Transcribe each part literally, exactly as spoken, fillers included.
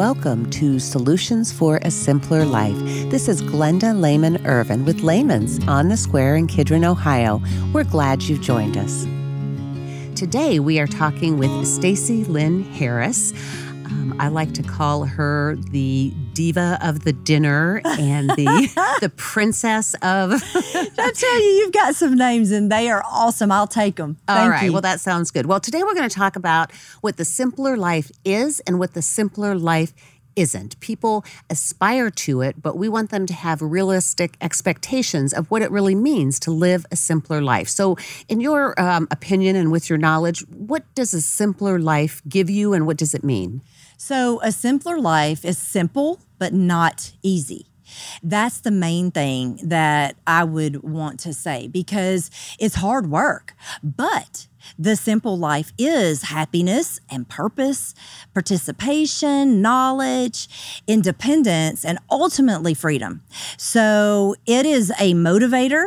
welcome to Solutions for a Simpler Life. This is Glenda Lehman Ervin with Lehman's On The Square in Kidron, Ohio. We're glad you've joined us. Today we are talking with Stacy Lyn Harris. Um, I like to call her the diva of the dinner and the the princess of... I tell you, you've got some names and they are awesome. I'll take them. Thank All right. You. Well, that sounds good. Well, today we're going to talk about what the simpler life is and what the simpler life isn't. People aspire to it, but we want them to have realistic expectations of what it really means to live a simpler life. So in your um, opinion and with your knowledge, what does a simpler life give you and what does it mean? So a simpler life is simple, but not easy. That's the main thing that I would want to say, because it's hard work, but the simple life is happiness and purpose, participation, knowledge, independence, and ultimately freedom. So it is a motivator.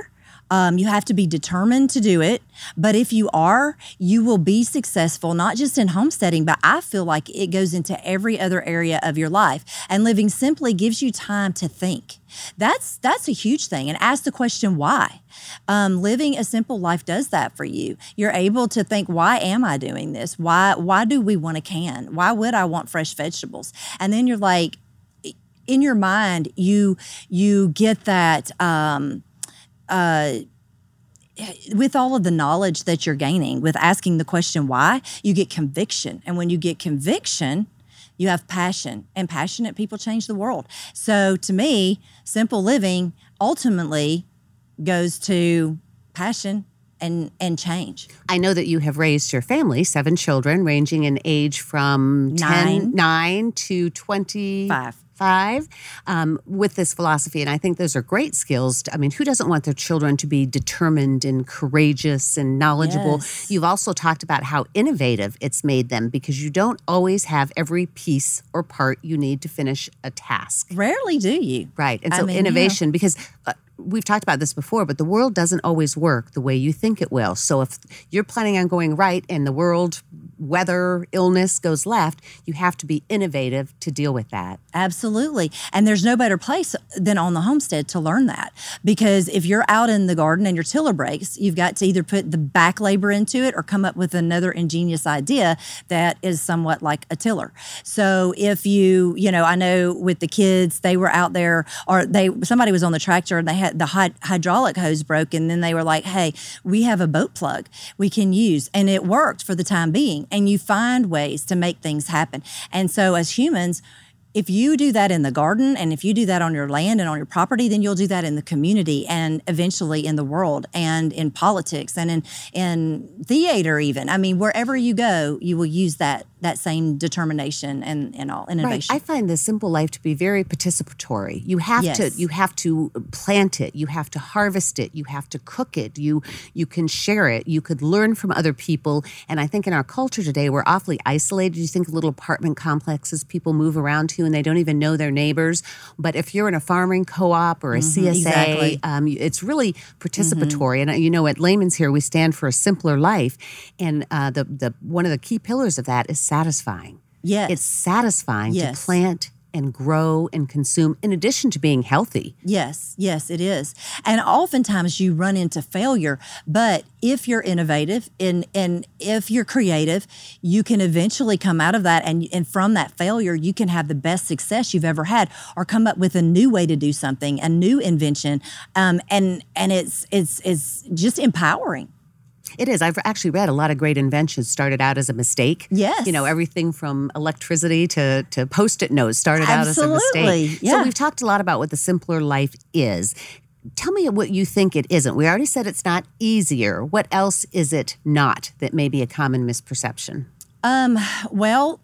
Um, you have to be determined to do it. But if you are, you will be successful, not just in homesteading, but I feel like it goes into every other area of your life. And living simply gives you time to think. That's that's a huge thing. And ask the question, why? Um, living a simple life does that for you. You're able to think, why am I doing this? Why, why do we want a can? Why would I want fresh vegetables? And then you're like, in your mind, you, you get that... Um, Uh, with all of the knowledge that you're gaining, with asking the question why, you get conviction. And when you get conviction, you have passion. And passionate people change the world. So to me, simple living ultimately goes to passion and, and change. I know that you have raised your family, seven children, ranging in age from nine, ten, nine to twenty-five. Five, um, with this philosophy. And I think those are great skills. To, I mean, who doesn't want their children to be determined and courageous and knowledgeable? Yes. You've also talked about how innovative it's made them, because you don't always have every piece or part you need to finish a task. Rarely do you. Right. And so I mean, innovation, yeah. because... Uh, We've talked about this before, but the world doesn't always work the way you think it will. So if you're planning on going right and the world, weather, illness goes left, you have to be innovative to deal with that. Absolutely. And there's no better place than on the homestead to learn that. Because if you're out in the garden and your tiller breaks, you've got to either put the back labor into it or come up with another ingenious idea that is somewhat like a tiller. So if you, you know, I know with the kids, they were out there or they somebody was on the tractor and they had the hydraulic hose broke, and then they were like, hey, we have a boat plug we can use. And it worked for the time being. And you find ways to make things happen. And so as humans, if you do that in the garden and if you do that on your land and on your property, then you'll do that in the community and eventually in the world and in politics and in, in theater even. I mean, wherever you go, you will use that that same determination and, and all innovation. Right. I find the simple life to be very participatory. You have yes. to you have to plant it, you have to harvest it, you have to cook it, you you can share it, you could learn from other people. And I think in our culture today, we're awfully isolated. You think of little apartment complexes people move around to and they don't even know their neighbors. But if you're in a farming co-op or a mm-hmm, C S A, exactly. um, it's really participatory. Mm-hmm. And you know, at Lehman's here, we stand for a simpler life. And uh, the the one of the key pillars of that is satisfying. Yes. It's satisfying yes. to plant and grow and consume, in addition to being healthy. Yes, yes, it is. And oftentimes you run into failure, but if you're innovative and, and if you're creative, you can eventually come out of that. And, and from that failure, you can have the best success you've ever had or come up with a new way to do something, a new invention. Um, and and it's it's it's just empowering. It is. I've actually read a lot of great inventions started out as a mistake. Yes. You know, everything from electricity to, to Post-it notes started Absolutely. Out as a mistake. Yeah. So we've talked a lot about what the simpler life is. Tell me what you think it isn't. We already said it's not easier. What else is it not that may be a common misperception? Um, well...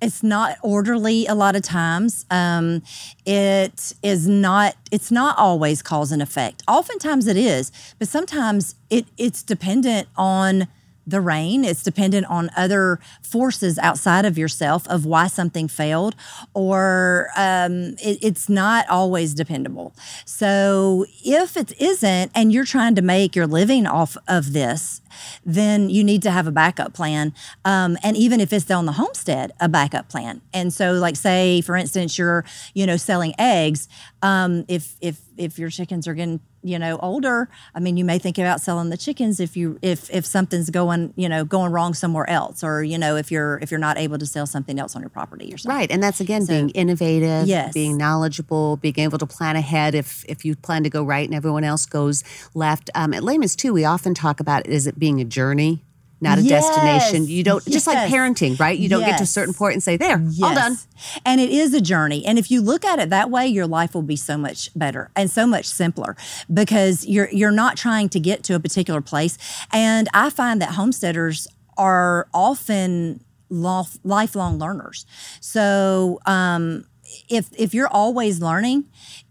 It's not orderly a lot of times. Um, it is not, it's not always cause and effect. Oftentimes it is, but sometimes it, it's dependent on the rain. It's dependent on other forces outside of yourself of why something failed, or um, it, it's not always dependable. So if it isn't, and you're trying to make your living off of this, then you need to have a backup plan. Um, and even if it's on the homestead, a backup plan. And so like, say, for instance, you're, you know, selling eggs. Um, if, if, if your chickens are getting, you know, older, I mean, you may think about selling the chickens if you, if, if something's going, you know, going wrong somewhere else, or, you know, if you're, if you're not able to sell something else on your property or something. Right. And that's, again, so, being innovative, yes. being knowledgeable, being able to plan ahead. If, if you plan to go right and everyone else goes left, um, at Lehman's too, we often talk about, is it being a journey, not a yes. destination. You don't, yes. just like parenting, right? You don't yes. get to a certain point and say, there, yes. all done. And it is a journey. And if you look at it that way, your life will be so much better and so much simpler, because you're you're not trying to get to a particular place. And I find that homesteaders are often lof- lifelong learners. So um, if if you're always learning,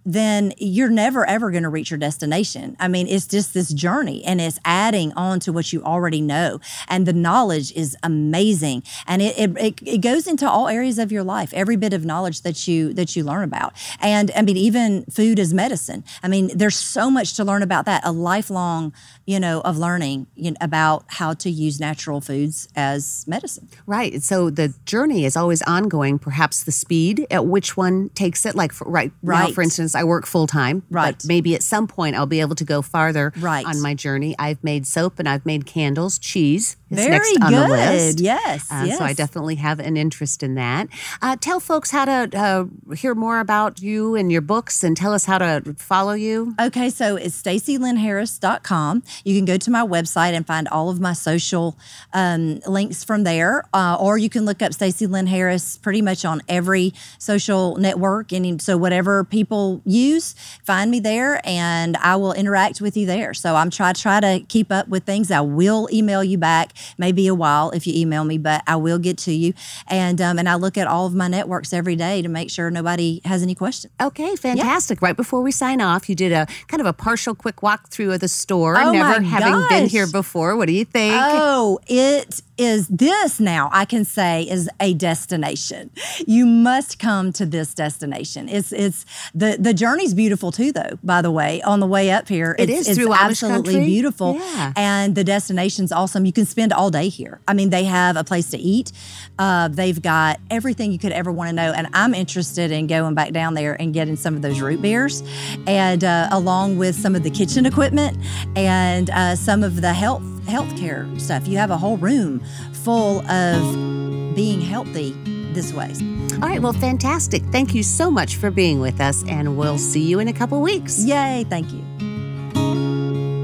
then you're never, ever going to reach your destination. I mean, it's just this journey, and it's adding on to what you already know. And the knowledge is amazing. And it, it it goes into all areas of your life, every bit of knowledge that you that you learn about. And I mean, even food is medicine. I mean, there's so much to learn about that, a lifelong, you know, of learning, you know, about how to use natural foods as medicine. Right. So the journey is always ongoing, perhaps the speed at which one takes it. Like for, right, right now, for instance, I work full-time, right. but maybe at some point I'll be able to go farther right. on my journey. I've made soap and I've made candles, cheese. It's Very next on good. The list. Yes, uh, yes. So I definitely have an interest in that. Uh, tell folks how to uh, hear more about you and your books, and tell us how to follow you. Okay, so it's Stacy Lyn Harris dot com. You can go to my website and find all of my social um, links from there, uh, or you can look up Stacy Lyn Harris pretty much on every social network. And so whatever people use, find me there, and I will interact with you there. So I'm try try to keep up with things. I will email you back. Maybe a while if you email me, but I will get to you. And um, and I look at all of my networks every day to make sure nobody has any questions. Okay, fantastic. Yeah. Right before we sign off, you did a kind of a partial quick walkthrough of the store. Oh Never my having gosh. Been here before. What do you think? Oh, it is this now, I can say, is a destination. You must come to this destination. It's it's the, the journey's beautiful too, though, by the way, on the way up here. It it's, is through Amish absolutely country. Beautiful. Yeah. And the destination's awesome. You can spend all day here. I mean, they have a place to eat. Uh, they've got everything you could ever want to know. And I'm interested in going back down there and getting some of those root beers, and uh, along with some of the kitchen equipment and uh, some of the health healthcare stuff. You have a whole room full of being healthy this way. All right. Well, fantastic. Thank you so much for being with us, and we'll see you in a couple weeks. Yay. Thank you.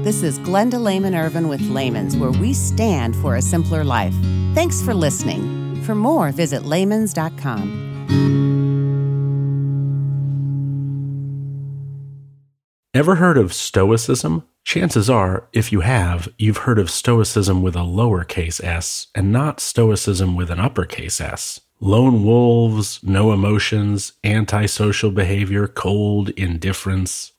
This is Glenda Lehman Ervin with Lehman's, where we stand for a simpler life. Thanks for listening. For more, visit Lehman's dot com. Ever heard of Stoicism? Chances are, if you have, you've heard of Stoicism with a lowercase s and not Stoicism with an uppercase S. Lone wolves, no emotions, antisocial behavior, cold indifference.